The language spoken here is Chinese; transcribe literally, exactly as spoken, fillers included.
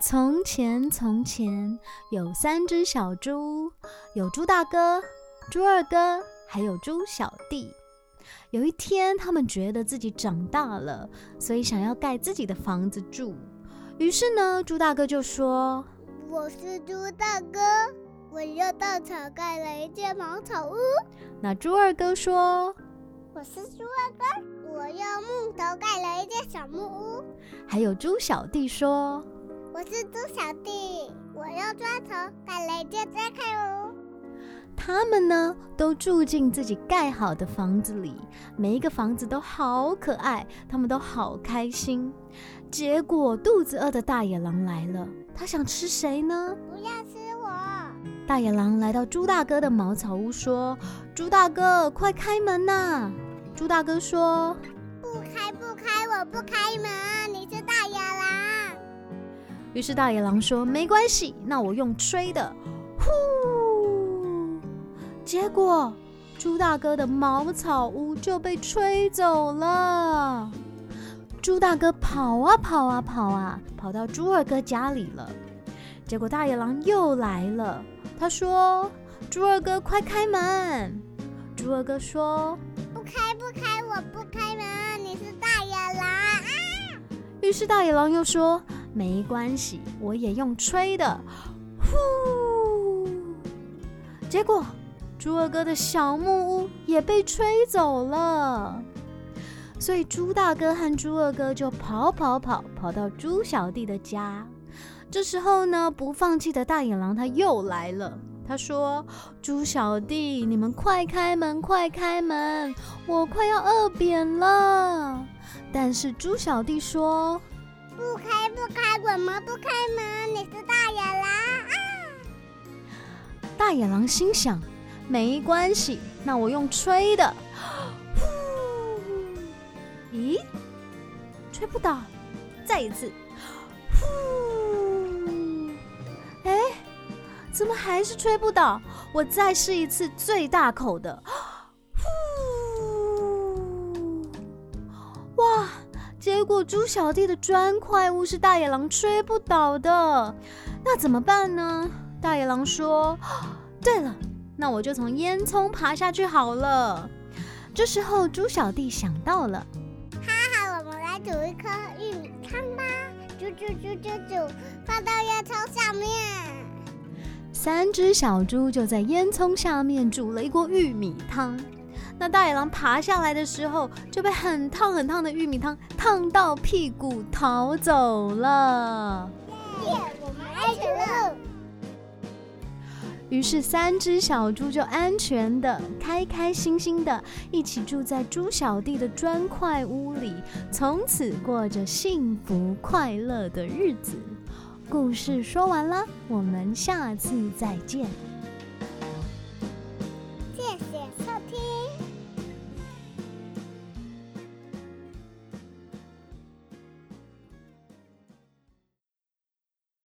从前从前有三只小猪，有猪大哥、猪二哥，还有猪小弟。有一天，他们觉得自己长大了，所以想要盖自己的房子住。于是呢，猪大哥就说：我是猪大哥，我用稻草盖了一间茅草屋。那猪二哥说：我是猪二哥，我用木头盖了一间小木屋。还有猪小弟说：我是猪小弟，我用砖头盖了一间砖块屋。他们呢，都住进自己盖好的房子里，每一个房子都好可爱，他们都好开心。结果肚子饿的大野狼来了，他想吃谁呢？不要吃我！大野狼来到猪大哥的茅草屋说：猪大哥，快开门啊！猪大哥说：不开不开，我不开门，你是大野狼。于是大野狼说：没关系，那我用吹的，呼！结果猪大哥的茅草屋就被吹走了。猪大哥跑啊跑啊跑啊，跑到猪二哥家里了。结果大野狼又来了，他说：猪二哥，快开门！猪二哥说：不开不开，我不开门，你是大野狼啊！于是大野狼又说：没关系，我也用吹的，呼！结果猪二哥的小木屋也被吹走了。所以猪大哥和猪二哥就跑跑跑跑到猪小弟的家。这时候呢，不放弃的大野狼他又来了，他说：猪小弟，你们快开门快开门，我快要饿扁了。但是猪小弟说：不开不开，我们不开门，你是大野狼啊！大野狼心想：没关系，那我用吹的，呼！咦，吹不倒，再一次，呼！哎，怎么还是吹不倒？我再试一次最大口的，呼！哇！结果猪小弟的砖块屋是大野狼吹不倒的，那怎么办呢？大野狼说：对了，那我就从烟囱爬下去好了。这时候猪小弟想到了：哈哈，我们来煮一颗玉米汤吧，煮煮煮煮煮，放到烟囱下面。三只小猪就在烟囱下面煮了一锅玉米汤。那大野狼爬下来的时候，就被很烫很烫的玉米汤烫到屁股逃走了。耶，我们安全了！于是三只小猪就安全的、开开心心的，一起住在猪小弟的砖块屋里，从此过着幸福快乐的日子。故事说完了，我们下次再见。